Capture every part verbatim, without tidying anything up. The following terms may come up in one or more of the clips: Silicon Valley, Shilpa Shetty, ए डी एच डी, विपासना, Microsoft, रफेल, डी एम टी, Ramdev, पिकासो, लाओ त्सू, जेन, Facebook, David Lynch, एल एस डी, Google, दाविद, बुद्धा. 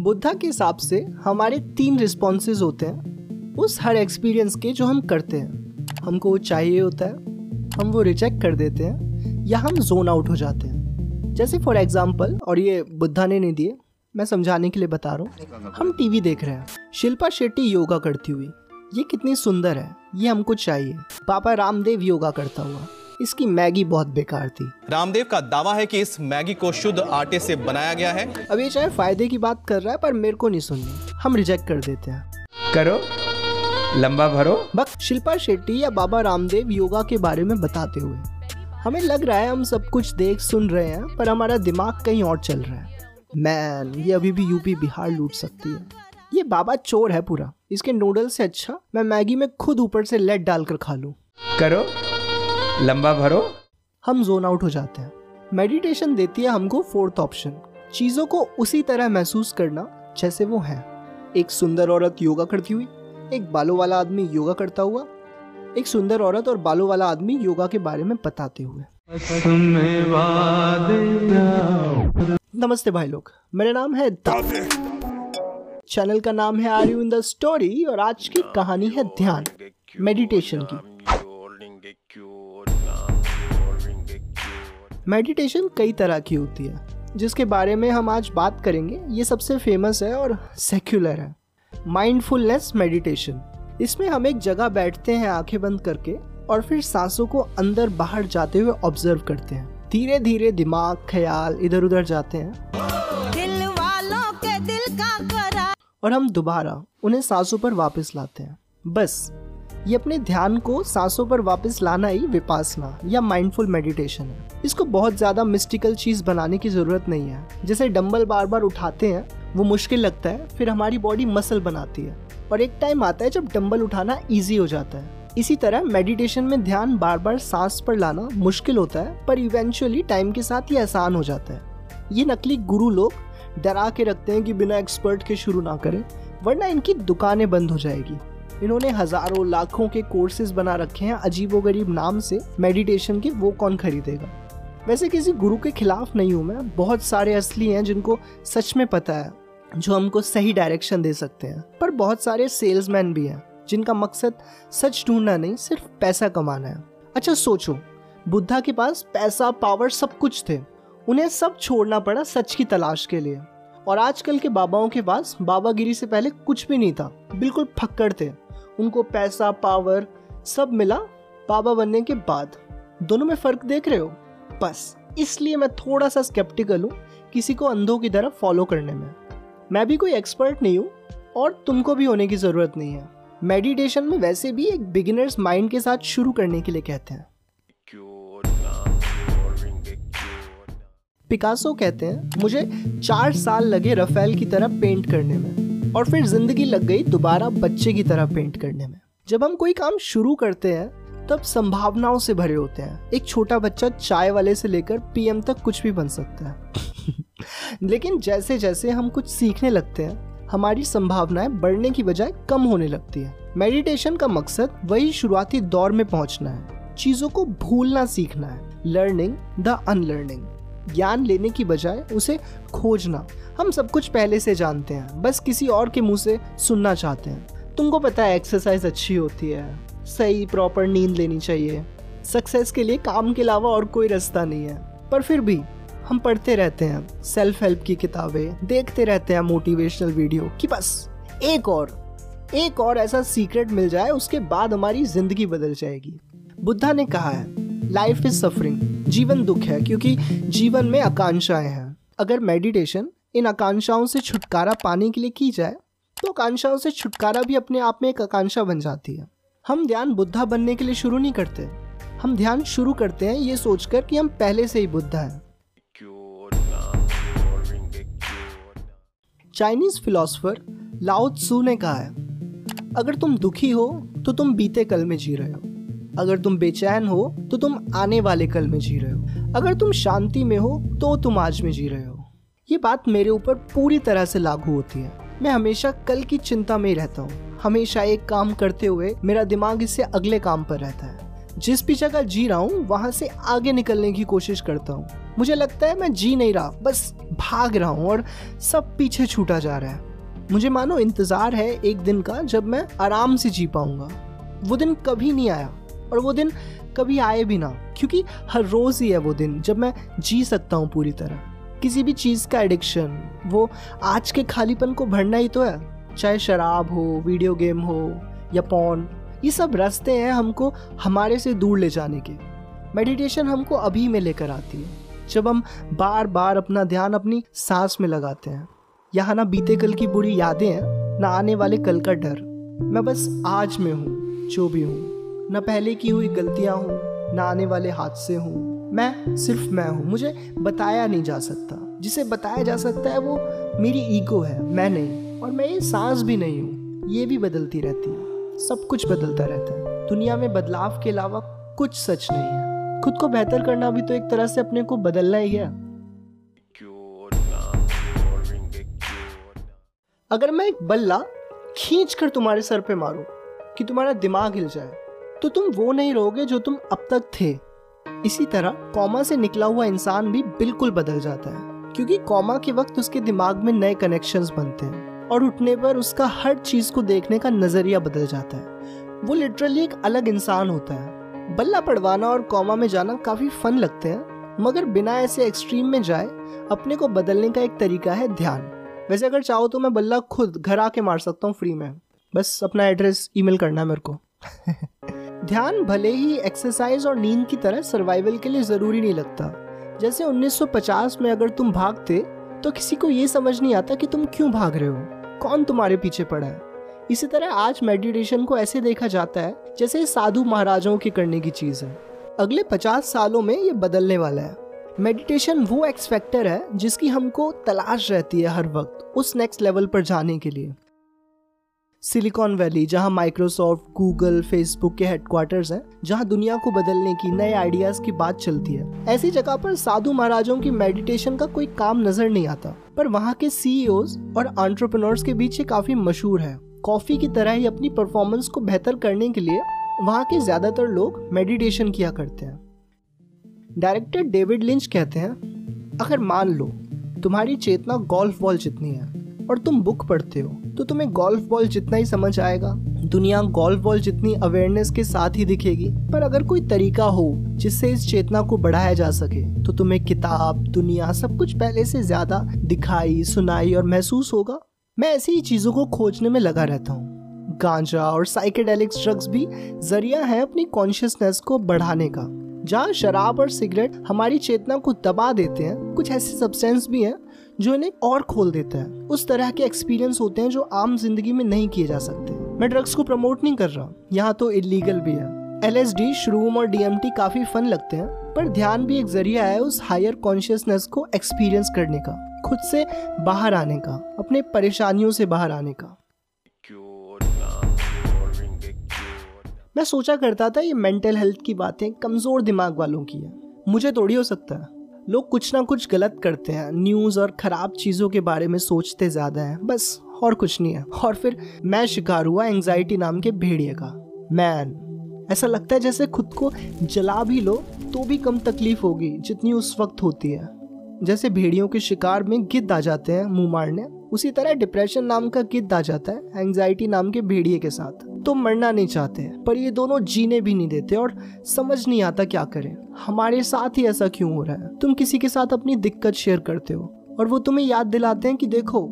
बुद्धा के हिसाब से हमारे तीन रिस्पॉन्सेज होते हैं उस हर एक्सपीरियंस के जो हम करते हैं। हमको वो चाहिए होता है, हम वो रिजेक्ट कर देते हैं, या हम जोन आउट हो जाते हैं। जैसे फॉर एग्जांपल, और ये बुद्धा ने नहीं दिए, मैं समझाने के लिए बता रहा हूँ, हम टीवी देख रहे हैं, शिल्पा शेट्टी योगा करती हुई, ये कितनी सुंदर है, ये हमको चाहिए। पापा रामदेव योगा करता हुआ, इसकी मैगी बहुत बेकार थी। रामदेव का दावा है कि इस मैगी को शुद्ध आटे से बनाया गया है। अब ये चाहे फायदे की बात कर रहा है, पर मेरे को नहीं सुननी, हम रिजेक्ट कर देते हैं। करो लंबा भरो। बस शिल्पा शेट्टी या बाबा रामदेव योगा के बारे में बताते हुए हमें लग रहा है हम सब कुछ देख सुन रहे हैं, पर हमारा दिमाग कहीं और चल रहा है। मैन, ये अभी भी यूपी बिहार लूट सकती है, ये बाबा चोर है पूरा, इसके नूडल से अच्छा मैं मैगी में खुद ऊपर से लेड डालकर खा लूँ। करो लंबा भरो। हम जोन आउट हो जाते हैं। मेडिटेशन देती है हमको फोर्थ ऑप्शन, चीज़ों को उसी तरह महसूस करना जैसे वो है। एक सुंदर औरत योगा करती हुई, एक बालों वाला आदमी योगा करता हुआ, एक सुंदर औरत और बालों वाला आदमी योगा के बारे में बताते हुए। नमस्ते भाई लोग, मेरा नाम है दाविद, चैनल का नाम है are you in the story, और आज की कहानी है ध्यान, मेडिटेशन की। मेडिटेशन कई तरह की होती है, जिसके बारे में हम आज बात करेंगे। ये सबसे फेमस है और सेक्युलर है, माइंडफुलनेस मेडिटेशन। इसमें हम एक जगह बैठते हैं आंखें बंद करके, और फिर सांसों को अंदर बाहर जाते हुए ऑब्जर्व करते हैं। धीरे धीरे दिमाग, ख्याल इधर उधर जाते हैं, दिल वालों के दिल का करार, और हम दोबारा उन्हें सांसों पर वापस लाते हैं। बस ये अपने ध्यान को सांसों पर वापस लाना ही विपासना या माइंडफुल मेडिटेशन है। इसको बहुत ज़्यादा मिस्टिकल चीज़ बनाने की ज़रूरत नहीं है। जैसे डंबल बार बार उठाते हैं, वो मुश्किल लगता है, फिर हमारी बॉडी मसल बनाती है, और एक टाइम आता है जब डंबल उठाना ईजी हो जाता है। इसी तरह मेडिटेशन में ध्यान बार बार सांस पर लाना मुश्किल होता है, पर इवेंचुअली टाइम के साथ ये आसान हो जाता है। ये नकली गुरु लोग डरा के रखते हैं कि बिना एक्सपर्ट के शुरू ना करें, वरना इनकी दुकानें बंद हो जाएगी। इन्होंने हजारों लाखों के कोर्सेज बना रखे हैं अजीबोगरीब नाम से, मेडिटेशन के वो कौन खरीदेगा। वैसे किसी गुरु के खिलाफ नहीं हूँ मैं, बहुत सारे असली हैं जिनको सच में पता है, जो हमको सही डायरेक्शन दे सकते हैं, पर बहुत सारे सेल्समैन भी हैं जिनका मकसद सच ढूंढना नहीं, सिर्फ पैसा कमाना है। अच्छा सोचो, बुद्धा के पास पैसा, पावर सब कुछ थे, उन्हें सब छोड़ना पड़ा सच की तलाश के लिए। और आजकल के बाबाओं के पास बाबागिरी से पहले कुछ भी नहीं था, बिल्कुल फक्कड़ थे। उनको पैसा, पावर सब मिला बाबा बनने के बाद। दोनों में फर्क देख रहे हो? बस इसलिए मैं थोड़ा सा स्केप्टिकल हूँ किसी को अंधों की तरह फॉलो करने में। मैं भी कोई एक्सपर्ट नहीं हूँ, और तुमको भी होने की ज़रूरत नहीं है। मेडिटेशन में वैसे भी एक बिगिनर्स माइंड के साथ शुरू करने के लिए कहते हैं। पिकासो कहते हैं, मुझे चार साल लगे रफेल की तरह पेंट करने में, और फिर जिंदगी लग गई दोबारा बच्चे की तरह पेंट करने में। जब हम कोई काम शुरू करते हैं तब संभावनाओं से भरे होते हैं। एक छोटा बच्चा चाय वाले से लेकर पीएम तक कुछ भी बन सकता है। लेकिन जैसे जैसे हम कुछ सीखने लगते हैं, हमारी संभावनाएं बढ़ने की बजाय कम होने लगती है। मेडिटेशन का मकसद वही शुरुआती दौर में पहुँचना है, चीज़ों को भूलना सीखना है, लर्निंग द अनलर्निंग। ज्ञान लेने की बजाय उसे खोजना। हम सब कुछ पहले से जानते हैं, बस किसी और के मुंह से सुनना चाहते हैं। तुमको पता है एक्सरसाइज अच्छी होती है, सही प्रॉपर नींद लेनी चाहिए, सक्सेस के लिए काम के अलावा और कोई रास्ता नहीं है, पर फिर भी हम पढ़ते रहते हैं सेल्फ हेल्प की किताबें, देखते रहते हैं मोटिवेशनल वीडियो, कि बस एक और एक और ऐसा सीक्रेट मिल जाए, उसके बाद हमारी जिंदगी बदल जाएगी। बुद्धा ने कहा है, लाइफ इज सफरिंग, जीवन दुख है, क्योंकि जीवन में आकांक्षाएं हैं। अगर मेडिटेशन इन आकांक्षाओं से छुटकारा पाने के लिए की जाए, तो आकांक्षाओं से छुटकारा भी अपने आप में एक आकांक्षा बन जाती है। हम ध्यान बुद्धा बनने के लिए शुरू नहीं करते, हम ध्यान शुरू करते हैं ये सोचकर कि हम पहले से ही बुद्धा हैं। चाइनीज फिलोसोफर लाओ त्सू ने कहा है, अगर तुम दुखी हो तो तुम बीते कल में जी रहे हो, अगर तुम बेचैन हो तो तुम आने वाले कल में जी रहे हो, अगर तुम शांति में हो तो तुम आज में जी रहे हो। ये बात मेरे ऊपर पूरी तरह से लागू होती है। मैं हमेशा कल की चिंता में ही रहता हूँ, हमेशा एक काम करते हुए मेरा दिमाग इससे अगले काम पर रहता है। जिस भी जगह जी रहा हूँ वहां से आगे निकलने की कोशिश करता हूँ। मुझे लगता है मैं जी नहीं रहा, बस भाग रहा हूँ और सब पीछे छूटा जा रहा है। मुझे मानो इंतज़ार है एक दिन का जब मैं आराम से जी पाऊँगा। वो दिन कभी नहीं आया और वो दिन कभी आए भी ना, क्योंकि हर रोज़ ही है वो दिन जब मैं जी सकता हूँ पूरी तरह। किसी भी चीज़ का एडिक्शन वो आज के खालीपन को भरना ही तो है, चाहे शराब हो, वीडियो गेम हो या पॉर्न। ये सब रास्ते हैं हमको हमारे से दूर ले जाने के। मेडिटेशन हमको अभी में लेकर आती है, जब हम बार बार अपना ध्यान अपनी सांस में लगाते हैं। यहाँ ना बीते कल की बुरी यादें हैं, ना आने वाले कल का डर। मैं बस आज में हूँ जो भी हूँ, ना पहले की हुई गलतियाँ हूँ, ना आने वाले हादसे हूँ। मैं सिर्फ मैं हूँ, मुझे बताया नहीं जा सकता। जिसे बताया जा सकता है वो मेरी ईगो है, मैं नहीं। और मैं ये सांस भी नहीं हूँ, ये भी बदलती रहती है। सब कुछ बदलता रहता है। दुनिया में बदलाव के अलावा कुछ सच नहीं है। खुद को बेहतर करना भी तो एक तरह से अपने को बदलना ही है। अगर मैं एक बल्ला खींच कर तुम्हारे सर पे मारूं कि तुम्हारा दिमाग हिल जाए, तो तुम वो नहीं रहोगे जो तुम अब तक थे। इसी तरह कॉमा से निकला हुआ इंसान भी बिल्कुल बदल जाता है, क्योंकि कॉमा के वक्त उसके दिमाग में नए कनेक्शंस बनते हैं और उठने पर उसका हर चीज़ को देखने का नज़रिया बदल जाता है। वो लिटरली एक अलग इंसान होता है। बल्ला पड़वाना और कॉमा में जाना काफ़ी फन लगते हैं, मगर बिना ऐसे एक्सट्रीम में जाए अपने को बदलने का एक तरीका है ध्यान। वैसे अगर चाहो तो मैं बल्ला खुद घर आके मार सकता हूँ फ्री में, बस अपना एड्रेस ईमेल करना मेरे को। ध्यान भले ही एक्सरसाइज और नींद की तरह सर्वाइवल के लिए ज़रूरी नहीं लगता। जैसे उन्नीस सौ पचास में अगर तुम भागते तो किसी को ये समझ नहीं आता कि तुम क्यों भाग रहे हो, कौन तुम्हारे पीछे पड़ा है। इसी तरह आज मेडिटेशन को ऐसे देखा जाता है जैसे साधु महाराजों के करने की चीज़ है। अगले पचास सालों में ये बदलने वाला है। मेडिटेशन वो एक्स फैक्टर है जिसकी हमको तलाश रहती है हर वक्त उस नेक्स्ट लेवल पर जाने के लिए। सिलिकॉन वैली, जहाँ माइक्रोसॉफ्ट, गूगल, फेसबुक के हेडक्वार्टर्स हैं, जहाँ दुनिया को बदलने की, नए आइडियाज़ की बात चलती है, ऐसी जगह पर साधु महाराजों की मेडिटेशन का कोई काम नज़र नहीं आता। पर वहाँ के सीईओज और एंटरप्रेन्योर्स के बीच ये काफ़ी मशहूर है। कॉफ़ी की तरह ही अपनी परफॉर्मेंस को बेहतर करने के लिए वहाँ के ज़्यादातर लोग मेडिटेशन किया करते हैं। डायरेक्टर डेविड लिंच कहते हैं, अगर मान लो तुम्हारी चेतना गोल्फ बॉल जितनी है और तुम बुक पढ़ते हो, तो तुम्हें गोल्फ बॉल जितना ही समझ आएगा। दुनिया गोल्फ बॉल जितनी अवेयरनेस के साथ ही दिखेगी। पर अगर कोई तरीका हो जिससे इस चेतना को बढ़ाया जा सके, तो तुम्हें किताब, दुनिया, सब कुछ पहले से ज्यादा दिखाई, सुनाई और महसूस होगा। मैं ऐसी ही चीज़ों को खोजने में लगा रहता हूँ। गांजा और साइकेडेलिक्स ड्रग्स भी जरिया है अपनी कॉन्शियसनेस को बढ़ाने का। जहाँ शराब और सिगरेट हमारी चेतना को दबा देते हैं, कुछ ऐसे सब्सटेंस भी हैं जो इन्हें और खोल देता है। उस तरह के एक्सपीरियंस होते हैं जो आम जिंदगी में नहीं किए जा सकते। मैं ड्रग्स को प्रमोट नहीं कर रहा, यहाँ तो इलीगल भी है। एल एस डी, श्रूम और डी एम टी काफ़ी फन लगते हैं, पर ध्यान भी एक जरिया है उस हायर कॉन्शियसनेस को एक्सपीरियंस करने का, खुद से बाहर आने का, अपने परेशानियों से बाहर आने का। मैं सोचा करता था ये मेंटल हेल्थ की बातें कमज़ोर दिमाग वालों की है, मुझे थोड़ी हो सकता है। लोग कुछ ना कुछ गलत करते हैं, न्यूज़ और ख़राब चीज़ों के बारे में सोचते ज़्यादा हैं, बस, और कुछ नहीं है। और फिर मैं शिकार हुआ एंग्जाइटी नाम के भेड़िए का। मैन, ऐसा लगता है जैसे खुद को जला भी लो तो भी कम तकलीफ होगी जितनी उस वक्त होती है। जैसे भेड़ियों के शिकार में गिद्ध आ जाते हैं मुँह मारने, उसी तरह डिप्रेशन नाम का गिद्ध आ जाता है एंग्जाइटी नाम के भेड़िए के साथ। तो मरना नहीं चाहते, पर ये दोनों जीने भी नहीं देते और समझ नहीं आता क्या करें। हमारे साथ ही ऐसा क्यों हो रहा है? तुम किसी के साथ अपनी दिक्कत शेयर करते हो और वो तुम्हें याद दिलाते हैं कि देखो,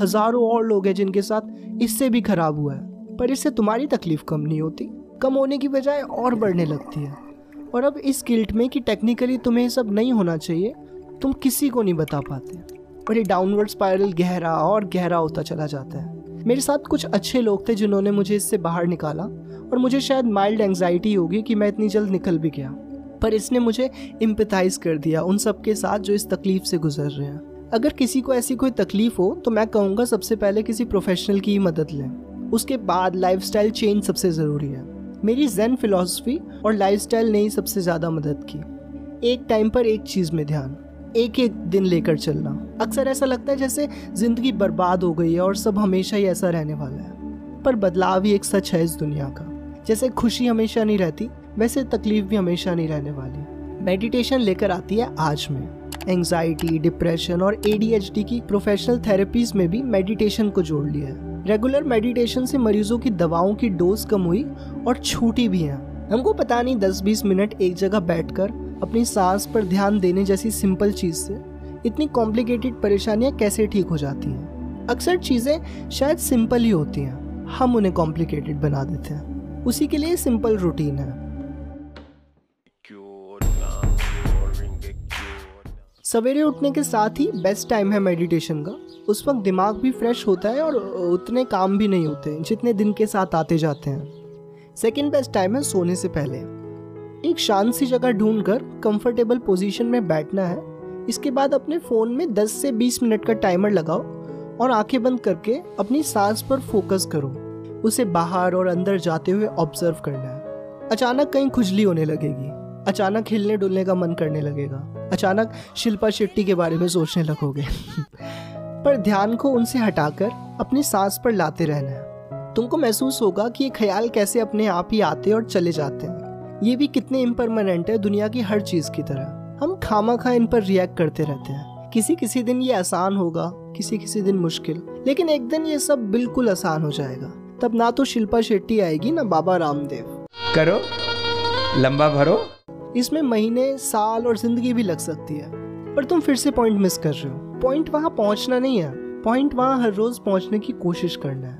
हजारों और लोग हैं जिनके साथ इससे भी खराब हुआ है, पर इससे तुम्हारी तकलीफ कम नहीं होती, कम होने की बजाय और बढ़ने लगती है। और अब इस गिल्ट में कि टेक्निकली तुम्हें सब नहीं होना चाहिए, तुम किसी को नहीं बता पाते। और ये डाउनवर्ड स्पायरल गहरा और गहरा होता चला जाता है। मेरे साथ कुछ अच्छे लोग थे जिन्होंने मुझे इससे बाहर निकाला, और मुझे शायद माइल्ड एंग्जाइटी होगी कि मैं इतनी जल्द निकल भी गया, पर इसने मुझे एम्पैथाइज कर दिया उन सब के साथ जो इस तकलीफ से गुजर रहे हैं। अगर किसी को ऐसी कोई तकलीफ हो तो मैं कहूँगा सबसे पहले किसी प्रोफेशनल की मदद लें, उसके बाद लाइफस्टाइल चेंज सबसे ज़रूरी है। मेरी जेन फिलॉसफी और लाइफस्टाइल ने ही सबसे ज़्यादा मदद की। एक टाइम पर एक चीज़ में ध्यान, एक एक दिन लेकर चलना। अक्सर ऐसा लगता है जैसे ज़िंदगी बर्बाद हो गई है और सब हमेशा ही ऐसा रहने वाला है, पर बदलाव ही एक सच है इस दुनिया का। जैसे खुशी हमेशा नहीं रहती, वैसे तकलीफ भी हमेशा नहीं रहने वाली। मेडिटेशन लेकर आती है आज में। एंग्जाइटी, डिप्रेशन और ए डी एच डी की प्रोफेशनल थेरेपीज में भी मेडिटेशन को जोड़ लिया है। रेगुलर मेडिटेशन से मरीजों की दवाओं की डोज कम हुई और छूटी भी है। हमको पता नहीं दस बीस मिनट एक जगह बैठकर अपनी सांस पर ध्यान देने जैसी सिंपल चीज़ से इतनी कॉम्प्लिकेटेड परेशानियां कैसे ठीक हो जाती हैं। अक्सर चीज़ें शायद सिंपल ही होती हैं, हम उन्हें कॉम्प्लिकेटेड बना देते हैं। उसी के लिए सिंपल रूटीन है। सवेरे उठने के साथ ही बेस्ट टाइम है मेडिटेशन का। उस वक्त दिमाग भी फ्रेश होता है और उतने काम भी नहीं होते जितने दिन के साथ आते जाते हैं। सेकेंड बेस्ट टाइम है सोने से पहले। एक शांत सी जगह ढूंढकर कंफर्टेबल पोजीशन में बैठना है। इसके बाद अपने फ़ोन में दस से बीस मिनट का टाइमर लगाओ और आंखें बंद करके अपनी सांस पर फोकस करो। उसे बाहर और अंदर जाते हुए ऑब्जर्व करना है। अचानक कहीं खुजली होने लगेगी, अचानक हिलने डुलने का मन करने लगेगा, अचानक शिल्पा शेट्टी के बारे में सोचने लगोगे पर ध्यान को उनसे हटाकर अपनी सांस पर लाते रहना है। तुमको महसूस होगा कि ये ख्याल कैसे अपने आप ही आते और चले जाते हैं। ये भी कितने इम्परमानेंट है, दुनिया की हर चीज़ की तरह। हम खामखा इन पर रिएक्ट करते रहते हैं। किसी किसी दिन ये आसान होगा, किसी किसी दिन मुश्किल, लेकिन एक दिन ये सब बिल्कुल आसान हो जाएगा। तब ना तो शिल्पा शेट्टी आएगी ना बाबा रामदेव। करो, लंबा भरो। इसमें महीने, साल और जिंदगी भी लग सकती है। पर तुम फिर से पॉइंट मिस कर रहे हो। पॉइंट वहाँ पहुँचना नहीं है, पॉइंट वहाँ हर रोज़ पहुँचने की कोशिश करना है।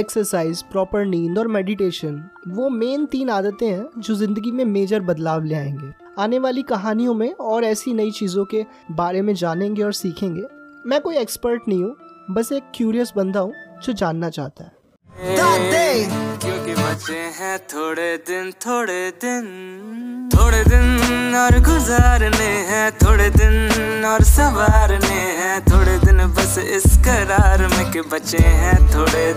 एक्सरसाइज, प्रॉपर नींद और मेडिटेशन वो मेन तीन आदतें हैं जो ज़िंदगी में मेजर बदलाव ले आएंगे। आने वाली कहानियों में और ऐसी नई चीज़ों के बारे में जानेंगे और सीखेंगे। मैं कोई एक्सपर्ट नहीं हूँ, बस एक क्यूरियस बंदा हूँ जो जानना चाहता है। क्योंकि बचे हैं थोड़े दिन, थोड़े दिन, थोड़े दिन और गुजारने हैं, थोड़े दिन और संवारने हैं, थोड़े दिन बस इस करार में कि बचे हैं थोड़े